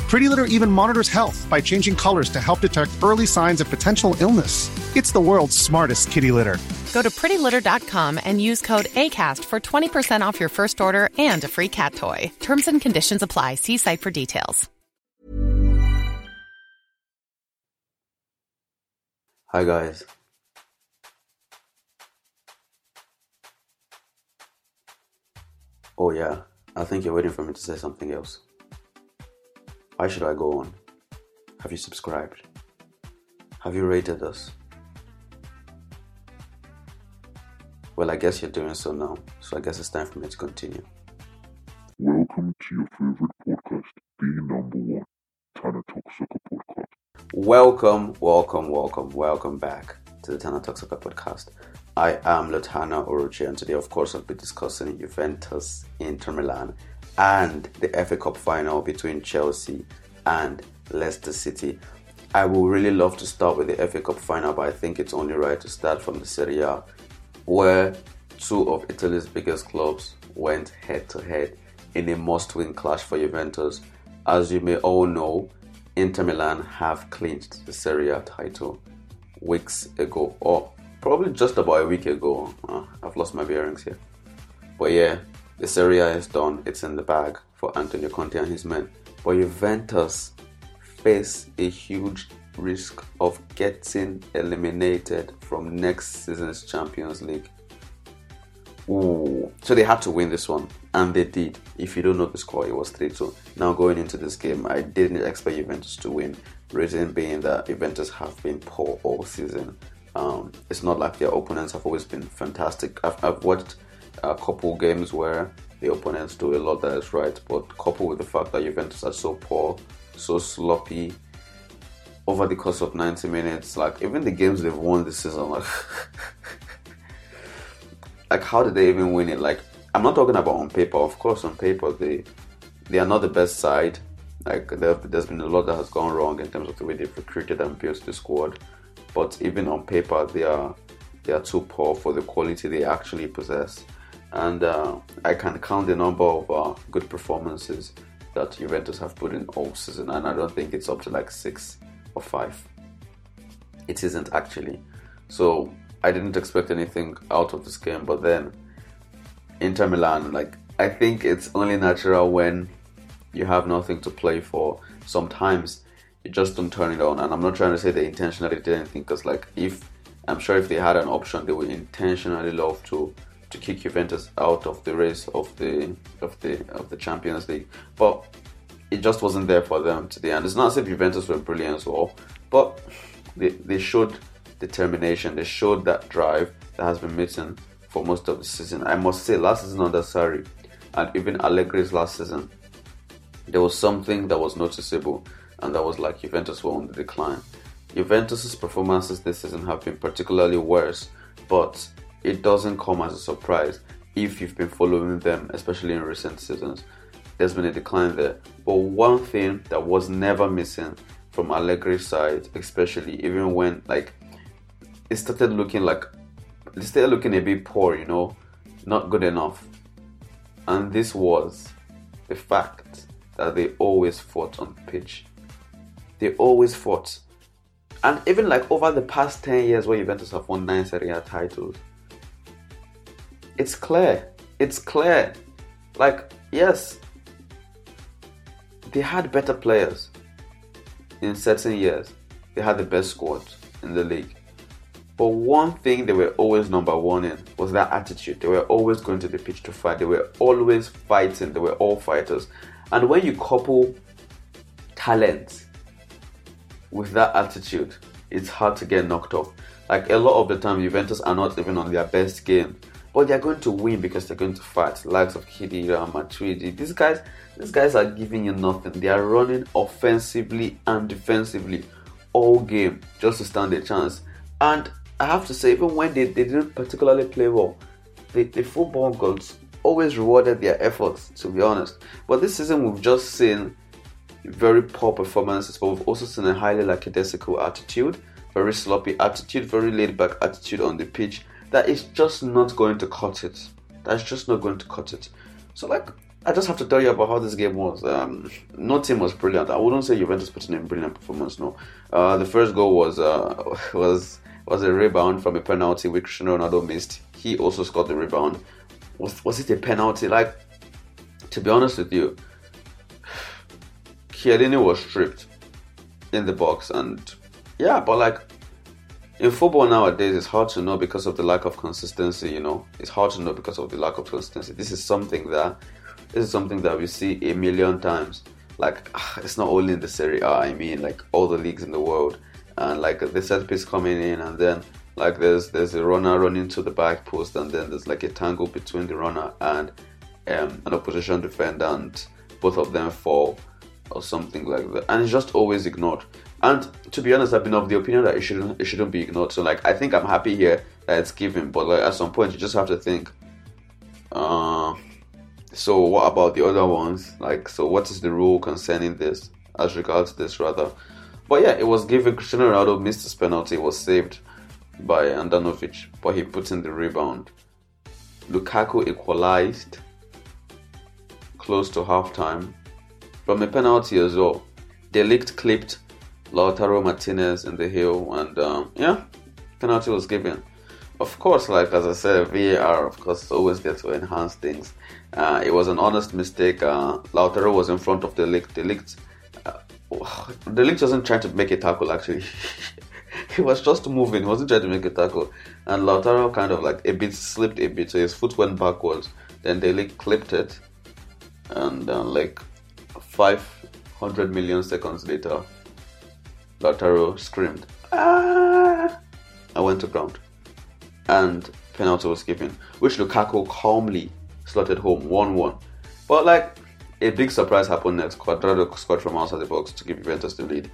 Pretty Litter even monitors health by changing colors to help detect early signs of potential illness. It's the world's smartest kitty litter. Go to prettylitter.com and use code ACAST for 20% off your first order and a free cat toy. Terms and conditions apply. See site for details. Hi guys. Oh yeah, I think you're waiting for me to say something else. Why should I go on? Have you subscribed? Have you rated us? Well, I guess you're doing so now, so I guess it's time for me to continue. Welcome to your favorite podcast, the number one, Tana Toxica Podcast. Welcome back to the Tana Toxica Podcast. I am Latana Oroche, and today, of course, I'll be discussing Juventus, Inter Milan, and the FA Cup final between Chelsea and Leicester City. I would really love to start with the FA Cup final, but I think it's only right to start from the Serie A, where two of Italy's biggest clubs went head-to-head in a must-win clash for Juventus. As you may all know, Inter Milan have clinched the Serie A title weeks ago, or probably just about a week ago. I've lost my bearings here. But yeah, the Serie A is done, it's in the bag for Antonio Conte and his men. But Juventus face a huge risk of getting eliminated from next season's Champions League. Ooh. So they had to win this one, and they did. If you don't know the score, it was 3-2. Now going into this game, I didn't expect Juventus to win, reason being that Juventus have been poor all season. It's not like their opponents have always been fantastic. I've watched a couple games where the opponents do a lot that is right, but coupled with the fact that Juventus are so poor, so sloppy over the course of 90 minutes, like even the games they've won this season, like like how did they even win it? Like, I'm not talking about on paper. Of course, on paper they are not the best side. Like there's been a lot that has gone wrong in terms of the way they've recruited and built the squad, but even on paper they are too poor for the quality they actually possess. And I can count the number of good performances that Juventus have put in all season, and I don't think it's up to like 6 or 5. It isn't actually. So I didn't expect anything out of this game, but then Inter Milan, like I think it's only natural when you have nothing to play for. Sometimes you just don't turn it on, and I'm not trying to say they intentionally did anything, because like I'm sure if they had an option, they would intentionally love to kick Juventus out of the race of the Champions League, but it just wasn't there for them today. And it's not as if Juventus were brilliant as well, but they showed determination, they showed that drive that has been missing for most of the season. I must say, last season under Sarri, and even Allegri's last season, there was something that was noticeable, and that was like Juventus were on the decline. Juventus' performances this season have been particularly worse, but it doesn't come as a surprise if you've been following them, especially in recent seasons. There's been a decline there. But one thing that was never missing from Allegri's side, especially even when like it started looking a bit poor, you know, not good enough. And this was the fact that they always fought on the pitch. They always fought. And even like over the past 10 years where Juventus have won 9 Serie A titles, it's clear. It's clear. Like, yes, they had better players in certain years. They had the best squad in the league. But one thing they were always number one in was that attitude. They were always going to the pitch to fight. They were always fighting. They were all fighters. And when you couple talent with that attitude, it's hard to get knocked off. Like, a lot of the time, Juventus are not even on their best game. But they're going to win because they're going to fight. Likes of Khedira, Matuidi. These guys are giving you nothing. They are running offensively and defensively all game just to stand a chance. And I have to say, even when they didn't particularly play well, the football gods always rewarded their efforts, to be honest. But this season, we've just seen very poor performances, but we've also seen a highly lackadaisical attitude, very sloppy attitude, very laid-back attitude on the pitch that is just not going to cut it. That's just not going to cut it. So, like, I just have to tell you about how this game was. No team was brilliant. I wouldn't say Juventus put in a brilliant performance, no. The first goal was a rebound from a penalty which Cristiano Ronaldo missed. He also scored the rebound. Was it a penalty? Like, to be honest with you, Chiellini was stripped in the box. And yeah, but like, in football nowadays, it's hard to know because of the lack of consistency, you know. It's hard to know because of the lack of consistency. This is something that we see a million times. Like, it's not only in the Serie A, I mean, like, all the leagues in the world. And like the set piece coming in, and then like there's a runner running to the back post, and then there's like a tangle between the runner and an opposition defender, and both of them fall or something like that. And it's just always ignored. And to be honest, I've been of the opinion that it shouldn't be ignored. So like, I think I'm happy here that it's given, but like at some point you just have to think. So what about the other ones? Like, so what is the rule concerning this as regards this rather? But yeah, it was given. Cristiano Ronaldo missed his penalty. It was saved by Handanović, but he put in the rebound. Lukaku equalized close to halftime from a penalty as well. De Ligt clipped Lautaro Martinez in the heel, and penalty was given. Of course, like as I said, VAR, of course, is always there to enhance things. It was an honest mistake. Lautaro was in front of De Ligt. De Ligt wasn't trying to make a tackle, actually. He was just moving. He wasn't trying to make a tackle. And Lautaro kind of like slipped a bit, so his foot went backwards. Then De Ligt clipped it. And like 500 million seconds later, Lautaro screamed, "Ah!" I went to ground. And penalty was given, which Lukaku calmly slotted home 1-1. But like, a big surprise happened next. Cuadrado scored from outside the box to give Juventus the lead.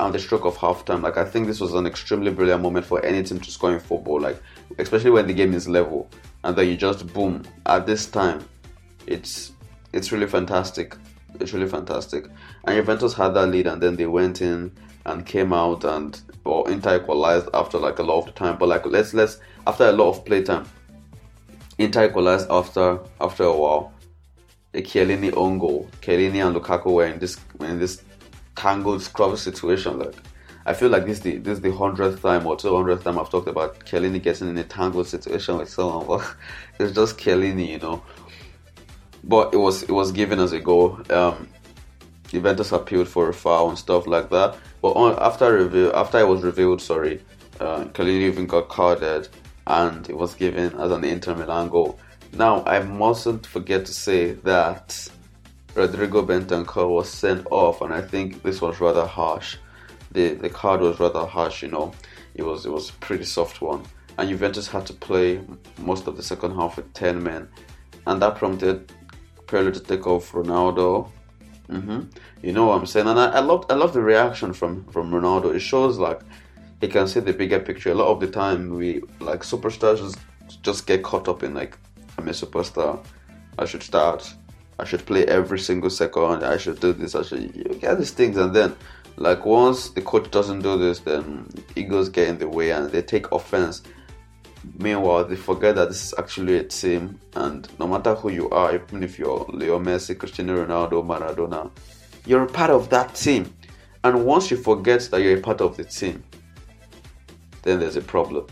And the stroke of halftime, like, I think this was an extremely brilliant moment for any team to score in football, like, especially when the game is level. And then you just boom. At this time, it's really fantastic. It's really fantastic. And Juventus had that lead, and then they went in and came out, and Inter equalized after like a lot of the time. But like, let's after a lot of playtime, Inter equalized after a while. A Chiellini own goal. Chiellini and Lukaku were in this tangled scrub situation. Like, I feel like this is the 100th time or 200th time I've talked about Chiellini getting in a tangled situation with someone, but it's just Chiellini, you know. But it was given as a goal. Juventus appealed for a foul and stuff like that. But after it was revealed, Chiellini even got carded, and it was given as an Inter Milan goal. Now, I mustn't forget to say that Rodrigo Bentancur was sent off, and I think this was rather harsh. The card was rather harsh, you know. It was a pretty soft one. And Juventus had to play most of the second half with 10 men. And that prompted Pirlo to take off Ronaldo. Mm-hmm. You know what I'm saying? And I love the reaction from Ronaldo. It shows, like, he can see the bigger picture. A lot of the time, we, like, superstars just get caught up in, like, I'm a superstar, I should start, I should play every single second, I should do this, I should, you get these things, and then, like, once the coach doesn't do this, then egos get in the way and they take offense. Meanwhile, they forget that this is actually a team, and no matter who you are, even if you're Leo Messi, Cristiano Ronaldo, Maradona, you're a part of that team. And once you forget that you're a part of the team, then there's a problem.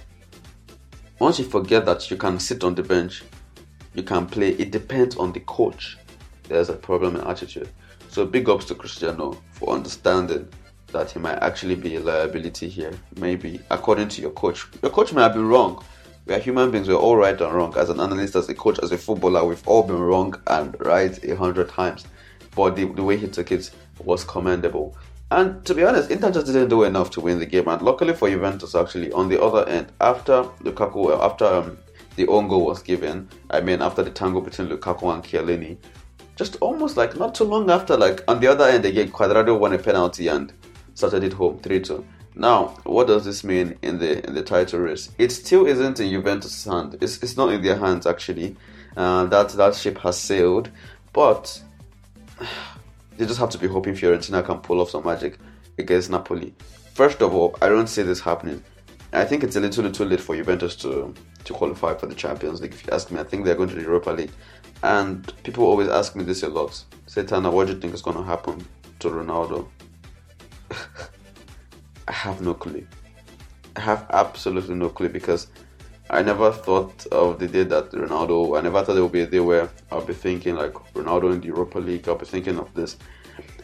Once you forget that you can sit on the bench, you can play, it depends on the coach. There's a problem in attitude. So big ups to Cristiano for understanding that he might actually be a liability here. Maybe, according to your coach. Your coach may have been wrong. We are human beings, we're all right and wrong. As an analyst, as a coach, as a footballer, we've all been wrong and right 100 times. But the way he took it was commendable. And to be honest, Inter just didn't do enough to win the game. And luckily for Juventus, actually, on the other end, after Lukaku, after the own goal was given, after the tango between Lukaku and Chiellini, just almost like not too long after, like on the other end again, Cuadrado won a penalty and started it home 3-2. Now, what does this mean in the title race? It still isn't in Juventus' hand. It's not in their hands actually. That ship has sailed, but they just have to be hoping Fiorentina can pull off some magic against Napoli. First of all, I don't see this happening. I think it's a little bit too late for Juventus to qualify for the Champions League. If you ask me, I think they're going to the Europa League. And people always ask me this a lot. Say, Tana, what do you think is going to happen to Ronaldo? I have no clue. I have absolutely no clue, because I never thought of the day that Ronaldo... I never thought there would be a day where I'll be thinking like Ronaldo in the Europa League. I'll be thinking of this.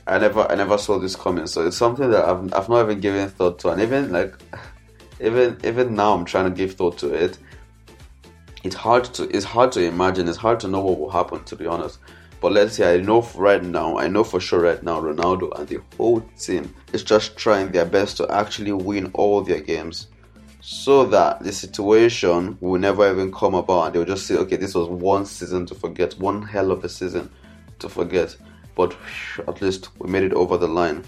I never saw this coming. So it's something that I've not even given thought to. And even now I'm trying to give thought to it. It's hard to imagine. It's hard to know what will happen, to be honest. But let's say I know for sure right now Ronaldo and the whole team is just trying their best to actually win all their games, so that the situation will never even come about, and they'll just say, okay, this was one season to forget, one hell of a season to forget, but at least we made it over the line.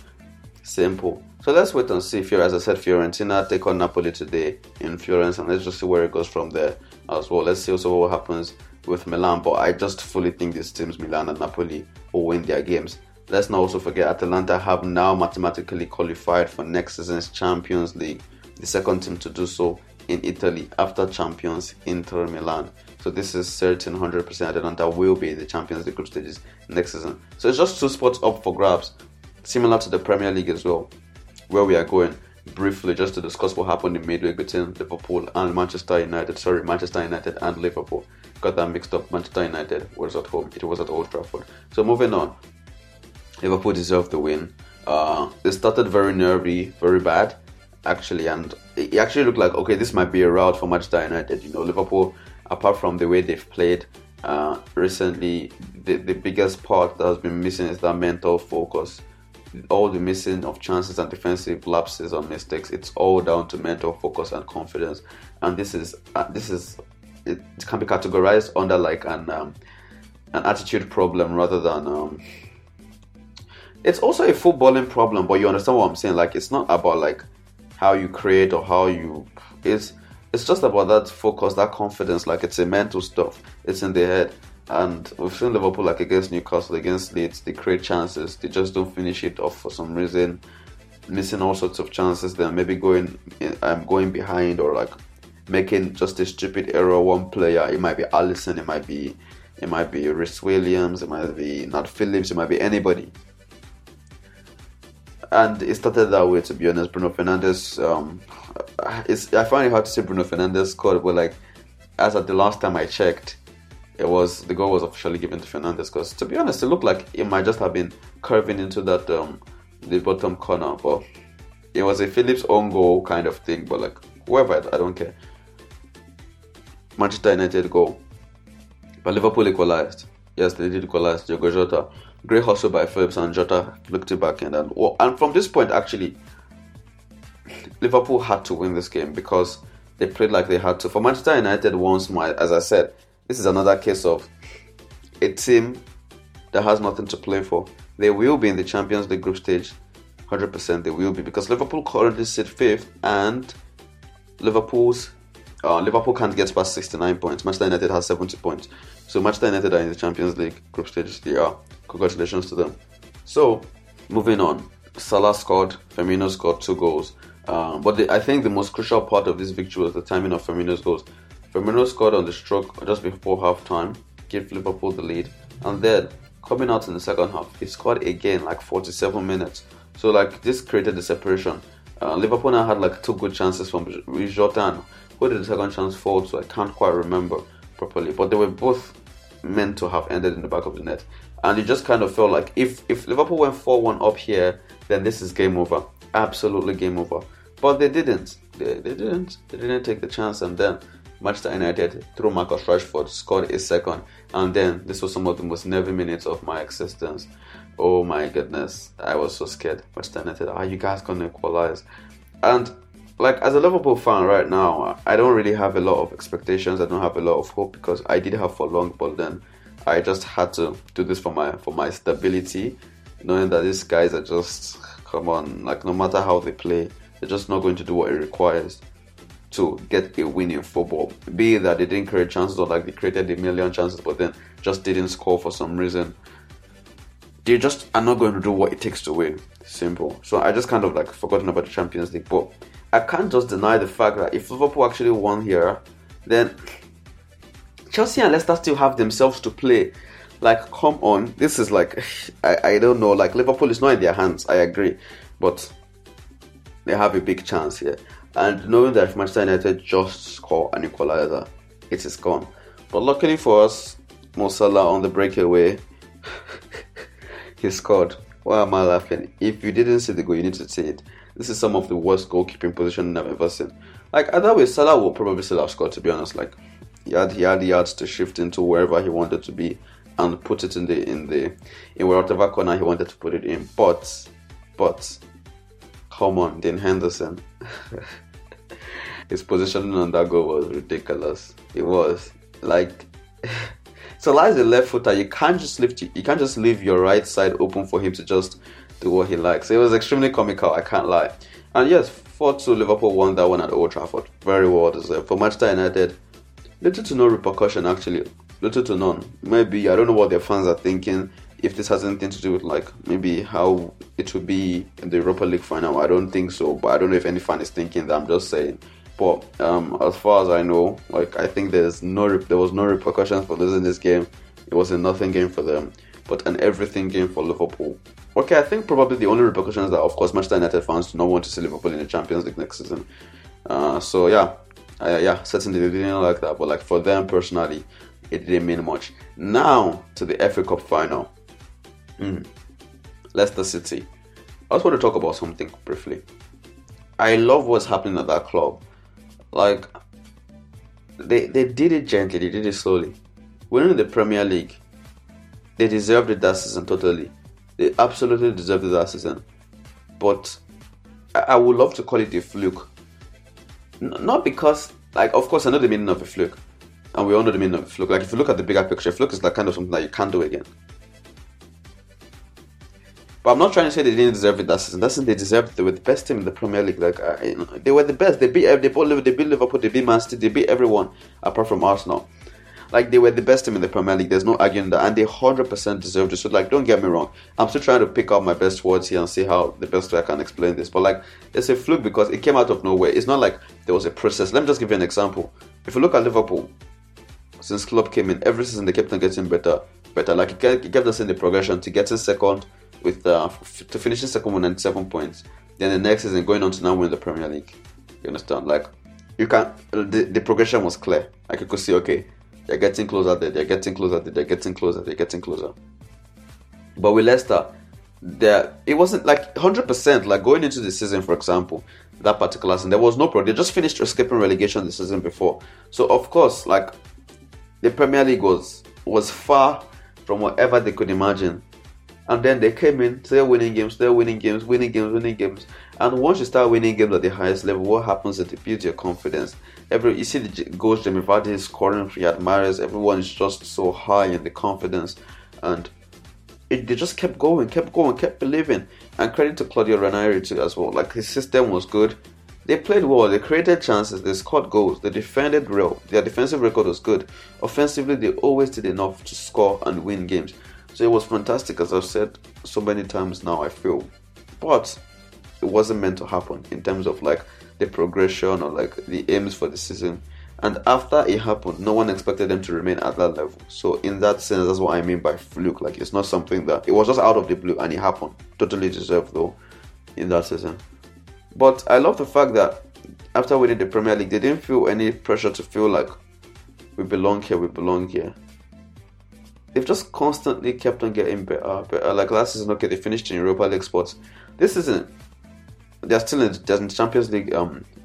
Simple. So let's wait and see. As I said, Fiorentina take on Napoli today in Florence, and let's just see where it goes from there as well. Let's see also what happens with Milan, but I just fully think these teams, Milan and Napoli, will win their games. Let's not also forget Atalanta have now mathematically qualified for next season's Champions League, the second team to do so in Italy after champions Inter Milan. So this is certain 100% Atalanta will be in the Champions League group stages next season. So it's just two spots up for grabs, similar to the Premier League as well, where we are going briefly just to discuss what happened in midweek between Liverpool and Manchester United and Liverpool. Got that mixed up. Manchester United was at home. It was at Old Trafford. So moving on, Liverpool deserved the win. They started very nervy, very bad, actually, and it actually looked like, okay, this might be a route for Manchester United. You know, Liverpool, apart from the way they've played recently, the biggest part that has been missing is that mental focus. All the missing of chances and defensive lapses and mistakes, it's all down to mental focus and confidence. And this is it can be categorized under like an attitude problem rather than it's also a footballing problem, but you understand what I'm saying. Like, it's not about like how you create or how you, it's just about that focus, that confidence. Like, it's a mental stuff, it's in the head. And we've seen Liverpool, like against Newcastle, against Leeds, they create chances, they just don't finish it off for some reason, missing all sorts of chances, then maybe going behind, or like making just a stupid error. One player, it might be Alisson, it might be Rhys Williams, it might be Nat Phillips, it might be anybody. And it started that way, to be honest. Bruno Fernandes, I find it hard to say Bruno Fernandes scored, but like as at the last time I checked, the goal was officially given to Fernandes, because to be honest, it looked like it might just have been curving into that the bottom corner, but it was a Phillips own goal kind of thing. But like whoever, I don't care. Manchester United goal, but Liverpool equalized. Yes, they did equalize. Diogo Jota, great hustle by Phillips, and Jota looked it back in, and from this point actually, Liverpool had to win this game because they played like they had to. For Manchester United, once more, as I said, this is another case of a team that has nothing to play for. They will be in the Champions League group stage, 100% they will be, because Liverpool currently sit 5th, and Liverpool can't get past 69 points. Manchester United has 70 points. So Manchester United are in the Champions League group stage. They are. Congratulations to them. So, moving on. Salah scored, Firmino scored 2 goals. But I think the most crucial part of this victory was the timing of Firmino's goals. Firmino scored on the stroke just before half-time, gave Liverpool the lead, and then, coming out in the second half, he scored again like 47 minutes. So like this created the separation. Liverpool now had like two good chances from Jordan. Who did the second chance fall to? I can't quite remember properly, but they were both meant to have ended in the back of the net. And it just kind of felt like if Liverpool went 4-1 up here, then this is game over. Absolutely game over. But they didn't. They didn't take the chance, and then Manchester United, through Marcus Rashford, scored a second. And then this was some of the most nervy minutes of my existence. Oh my goodness, I was so scared. Manchester United, are you guys going to equalize? And like, as a Liverpool fan right now, I don't really have a lot of expectations. I don't have a lot of hope, because I did have for long, but then I just had to do this for my stability, knowing that these guys are just, come on, like, no matter how they play, they're just not going to do what it requires to get a win in football. Be it that they didn't create chances, or like they created a million chances but then just didn't score for some reason. They just are not going to do what it takes to win. Simple. So I just kind of like forgotten about the Champions League, but I can't just deny the fact that if Liverpool actually won here, then Chelsea and Leicester still have themselves to play. Like, come on, this is like, I don't know, like Liverpool is not in their hands, I agree, but they have a big chance here. And knowing that if Manchester United just score an equalizer, it is gone. But luckily for us, Mo Salah on the breakaway, he scored. Why am I laughing? If you didn't see the goal, you need to see it. This is some of the worst goalkeeping position I've ever seen. Like, either way, Salah will probably still have scored, to be honest. Like, he had yards to shift into wherever he wanted to be and put it in whatever corner he wanted to put it in. But come on, Dean Henderson. His positioning on that goal was ridiculous. It was like, Salah is a left footer. You can't just leave your right side open for him to just do what he likes. It was extremely comical, I can't lie. And yes, 4-2 Liverpool won that one at Old Trafford. Very well deserved. For Manchester United, little to no repercussion actually. Little to none. Maybe, I don't know what their fans are thinking. If this has anything to do with like maybe how it would be in the Europa League final, I don't think so. But I don't know if any fan is thinking that. I'm just saying. But as far as I know, like I think there was no repercussions for losing this game. It was a nothing game for them, but an everything game for Liverpool. Okay, I think probably the only repercussions that, of course, Manchester United fans do not want to see Liverpool in the Champions League next season. Certainly they didn't like that. But like for them personally, it didn't mean much. Now to the FA Cup final. Leicester City. I just want to talk about something briefly. I love what's happening at that club. Like, they did it gently, they did it slowly. Winning the Premier League, they deserved it that season totally. They absolutely deserved it that season. But I would love to call it a fluke. Not because, like, of course I know the meaning of a fluke. And we all know the meaning of a fluke. Like, if you look at the bigger picture, a fluke is like kind of something that you can't do again. But I'm not trying to say they didn't deserve it that season. That season they deserved it. They were the best team in the Premier League. Like, they were the best. They beat Liverpool. They beat Man City. They beat everyone apart from Arsenal. Like, they were the best team in the Premier League. There's no arguing that, and they 100% deserved it. So, like, don't get me wrong. I'm still trying to pick out my best words here and see how the best way I can explain this. But like, it's a fluke because it came out of nowhere. It's not like there was a process. Let me just give you an example. If you look at Liverpool, since Klopp came in, every season they kept on getting better. Like, it kept us in the progression to getting second. With to finishing second with 97 points, then the next season going on to now win the Premier League. You understand? Like, you can the progression was clear. Like, you could see, okay, they're getting closer there, they're getting closer there, they're getting closer, they're getting closer. But with Leicester, it wasn't like 100%. Like, going into the season, for example, that particular season, there was no progress. They just finished escaping relegation the season before. So of course, like, the Premier League was far from whatever they could imagine. And then they came in, they're winning games. And once you start winning games at the highest level, what happens is it builds your confidence. You see the goals Jamie Vardy is scoring for Riyad Mahrez. Everyone is just so high in the confidence. And they just kept going, kept believing. And credit to Claudio Ranieri too as well. Like, his system was good. They played well, they created chances, they scored goals, they defended well. Their defensive record was good. Offensively, they always did enough to score and win games. So it was fantastic, as I've said so many times now, I feel. But it wasn't meant to happen in terms of like the progression or like the aims for the season. And after it happened, no one expected them to remain at that level. So in that sense, that's what I mean by fluke. Like, it's not something that, it was just out of the blue and it happened. Totally deserved though, in that season. But I love the fact that after we did the Premier League, they didn't feel any pressure to feel like, we belong here. They've just constantly kept on getting better. Like last season, okay, they finished in Europa League spots. This season, they're still in the Champions League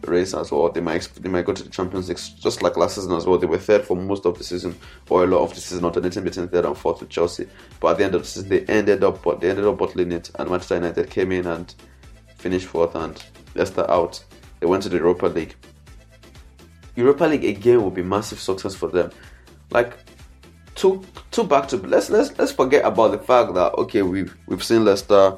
race as well. They might go to the Champions League, just like last season as well. They were third for most of the season, or a lot of the season, alternating between third and fourth with Chelsea. But at the end of the season, they ended up bottling it, and Manchester United came in and finished fourth, and Leicester out. They went to the Europa League. Europa League again will be massive success for them. Like two back to let's forget about the fact that okay we've seen Leicester.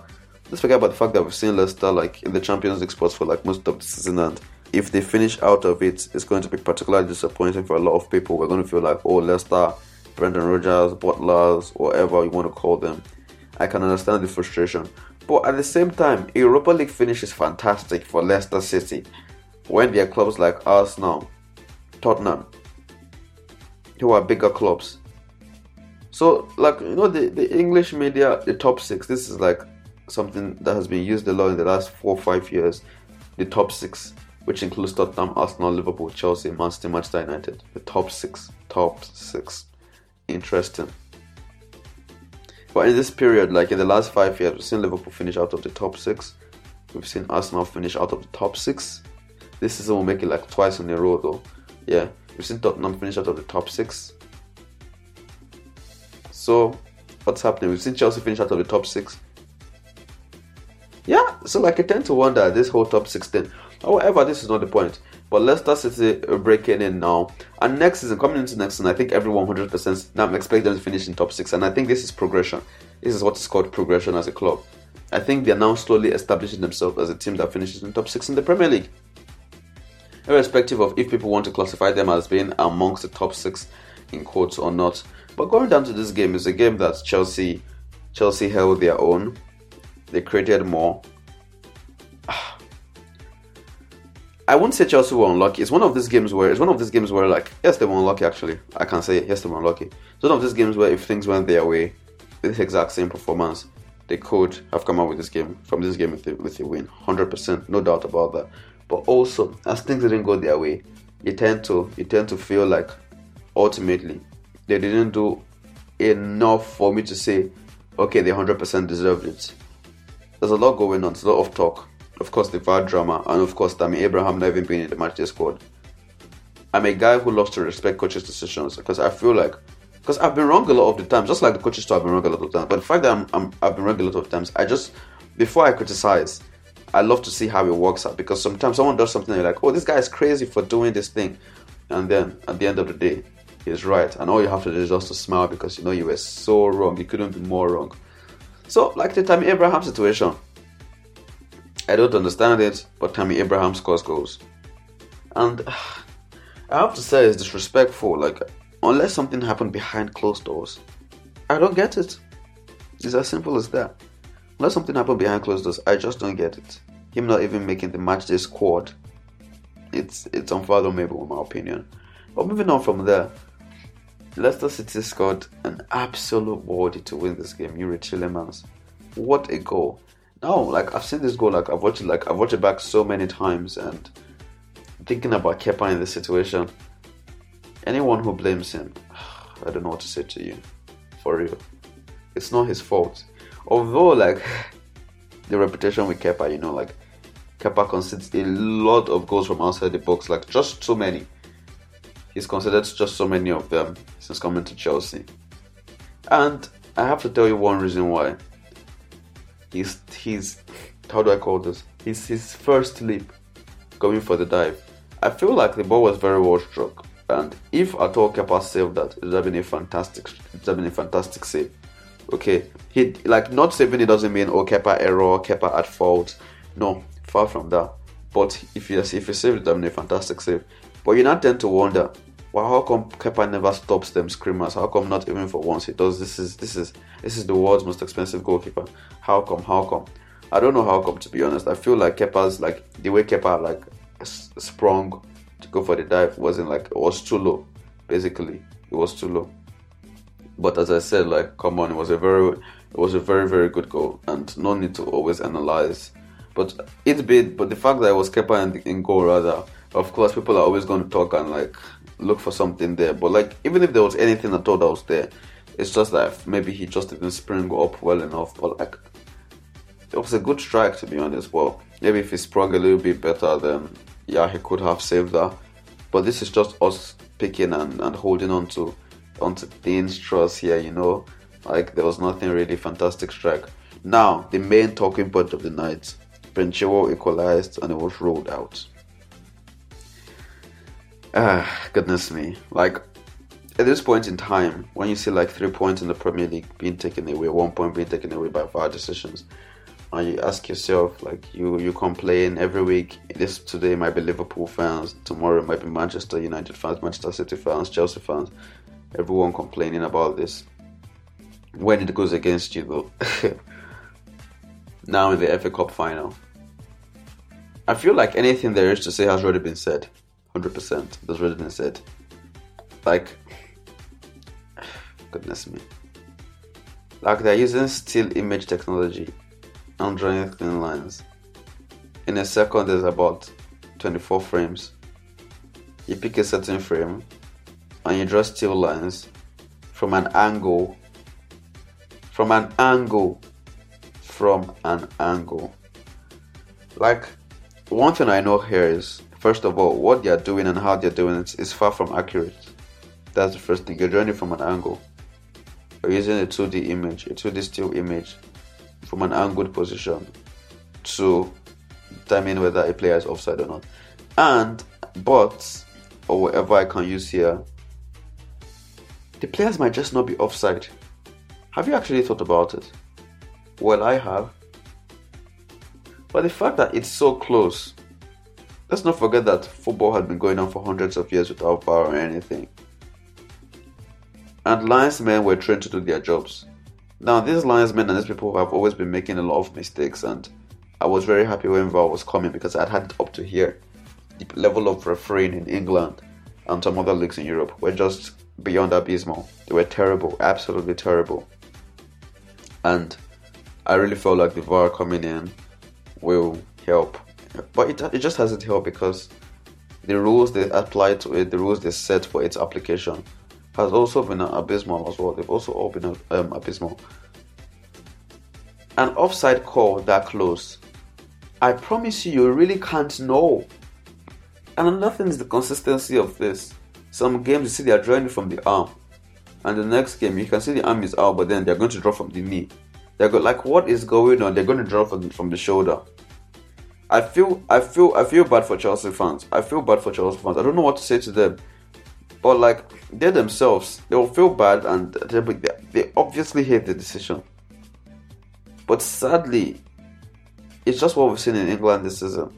Let's forget about the fact that we've seen Leicester like in the Champions League spots for like most of the season, and if they finish out of it, it's going to be particularly disappointing for a lot of people. We're going to feel like, oh, Leicester, Brendan Rodgers, Butlers, whatever you want to call them. I can understand the frustration, but at the same time, a Europa League finish is fantastic for Leicester City when their clubs like Arsenal, Tottenham, who are bigger clubs. So, like, you know, the English media, the top six, this is like something that has been used a lot in the last 4 or 5 years. The top six, which includes Tottenham, Arsenal, Liverpool, Chelsea, Manchester United. The top six. Interesting. But in this period, like in the last 5 years, we've seen Liverpool finish out of the top six. We've seen Arsenal finish out of the top six. This season will make it like twice in a row though. Yeah, we've seen Tottenham finish out of the top six. So, what's happening? We've seen Chelsea finish out of the top six. Yeah, so like I tend to wonder this whole top six thing. However, this is not the point. But Leicester City are breaking in now. And next season, coming into next season, I think everyone 100% now expect them to finish in top six. And I think this is progression. This is what is called progression as a club. I think they are now slowly establishing themselves as a team that finishes in top six in the Premier League. Irrespective of if people want to classify them as being amongst the top six in quotes or not. But going down to this game, is a game that Chelsea held their own. They created more. I wouldn't say Chelsea were unlucky. It's one of these games where like, yes, they were unlucky actually. I can say it. Yes, they were unlucky. It's one of these games where if things went their way, this exact same performance, they could have come out with this game with a win. 100%, no doubt about that. But also, as things didn't go their way, you tend to feel like ultimately they didn't do enough for me to say, okay, they 100% deserved it. There's a lot going on. There's a lot of talk. Of course, the VAR drama, and of course, Tammy Abraham not even being in the match day squad. I'm a guy who loves to respect coaches' decisions because I feel like, because I've been wrong a lot of the times, just like the coaches too have been wrong a lot of times. But the fact that I've been wrong a lot of times, I just, before I criticize, I love to see how it works out, because sometimes someone does something and you're like, oh, this guy is crazy for doing this thing, and then at the end of the day, he's right, and all you have to do is just to smile because you know you were so wrong, you couldn't be more wrong. So, like the Tammy Abraham situation, I don't understand it, but Tammy Abraham scores goals, and I have to say it's disrespectful. Like, unless something happened behind closed doors, I don't get it. It's as simple as that. Unless something happened behind closed doors, I just don't get it. Him not even making the matchday squad, it's unfathomable in my opinion. But moving on from there, Leicester City scored an absolute worldie to win this game. Yuri Tielemans, what a goal! Now, like I've seen this goal, like I've watched it back so many times, and thinking about Kepa in this situation, anyone who blames him, I don't know what to say to you. For real, it's not his fault. Although, like, the reputation with Kepa, you know, like, Kepa concedes a lot of goals from outside the box, like, just too many. He's considered just so many of them since coming to Chelsea. And I have to tell you one reason why. How do I call this? His first leap, going for the dive. I feel like the ball was very well struck. And if at all Kepa saved that, it would have been a fantastic save. Okay, he like not saving it doesn't mean oh Kepa error, Kepa at fault. No, far from that. But if you save it, then a fantastic save. But you now tend to wonder, well, how come Kepa never stops them screamers? How come not even for once he does? This is the world's most expensive goalkeeper. How come? I don't know how come, to be honest. I feel like Kepa's like the way Kepa like sprung to go for the dive wasn't like, it was too low. Basically, it was too low. But as I said, like, come on, it was a very, very good goal, and no need to always analyze. But the fact that it was Kepa in goal, rather, of course, people are always going to talk and like look for something there. But like, even if there was anything at all that was there, it's just that maybe he just didn't spring up well enough. But like, it was a good strike, to be honest. Well, maybe if he sprung a little bit better, then yeah, he could have saved that. But this is just us picking and holding on to thin straws here, you know. Like, there was nothing really fantastic strike. Now, the main talking point of the night, Benchero equalized and it was rolled out. Goodness me. Like, at this point in time, when you see like 3 points in the Premier League being taken away, 1 point being taken away by VAR decisions, and you ask yourself, like, you complain every week. This today might be Liverpool fans, tomorrow might be Manchester United fans, Manchester City fans, Chelsea fans, everyone complaining about this. When it goes against you, though. Now in the FA Cup final, I feel like anything there is to say has already been said. 100%, that's already been said. Like, goodness me. Like, they're using still image technology and drawing thin lines. In a second, there's about 24 frames. You pick a certain frame and you draw still lines from an angle. From an angle. Like, one thing I know here is, first of all, what they're doing and how they're doing it is far from accurate. That's the first thing. You're drawing it from an angle. You're using a 2D image, a 2D still image, from an angled position to determine whether a player is offside or not. And, but, or whatever I can use here, the players might just not be offside. Have you actually thought about it? Well, I have. But the fact that it's so close, let's not forget that football had been going on for hundreds of years without VAR or anything. And linesmen were trained to do their jobs. Now, these linesmen and these people have always been making a lot of mistakes, and I was very happy when VAR was coming because I'd had it up to here. The level of refereeing in England and some other leagues in Europe were just beyond abysmal. They were terrible, absolutely terrible. And I really felt like the VAR coming in will help. But it just hasn't helped because the rules they apply to it, the rules they set for its application has also been abysmal as well. They've also all been abysmal. An offside call that close, I promise you, you really can't know. And another thing is the consistency of this. Some games you see they are drawing from the arm, and the next game you can see the arm is out, but then they're going to draw from the knee. They're like, what is going on? They're going to draw from the shoulder. I feel bad for Chelsea fans. I don't know what to say to them, but like, they themselves, they will feel bad, and they obviously hate the decision. But sadly, it's just what we've seen in England this season.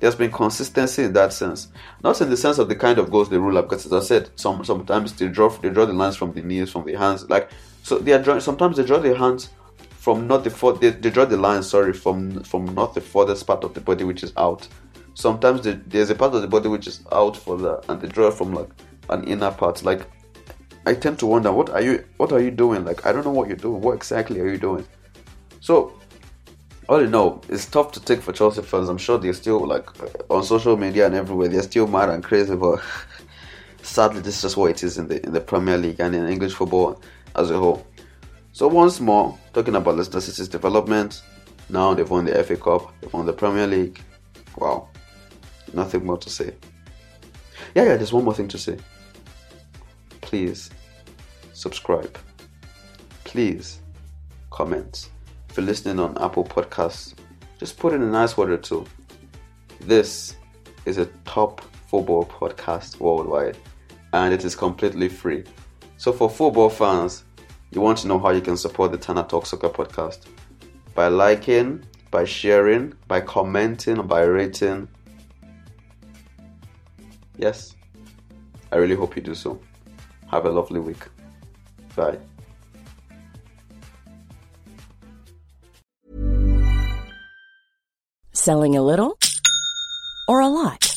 There's been consistency in that sense, not in the sense of the kind of goals they rule up. Because as I said, sometimes they draw the lines from the knees, from the hands. Like, so they are drawing. Sometimes they draw the hands from not the they draw the lines. Sorry, from not the furthest part of the body which is out. Sometimes there's a part of the body which is out further, and they draw from like an inner part. Like, I tend to wonder, what are you doing? Like, I don't know what you're doing. What exactly are you doing? So, all in all, it's tough to take for Chelsea fans. I'm sure they're still, like, on social media and everywhere, they're still mad and crazy, but sadly, this is just what it is in the Premier League and in English football as a whole. So once more, talking about Leicester City's development, now they've won the FA Cup, they've won the Premier League. Wow. Nothing more to say. Yeah, there's one more thing to say. Please, subscribe. Please, comment. If you're listening on Apple Podcasts, just put in a nice word or two. This is a top football podcast worldwide, and it is completely free. So for football fans, you want to know how you can support the Tana Toxica Podcast? By liking, by sharing, by commenting, by rating. Yes, I really hope you do so. Have a lovely week. Bye. Selling a little or a lot?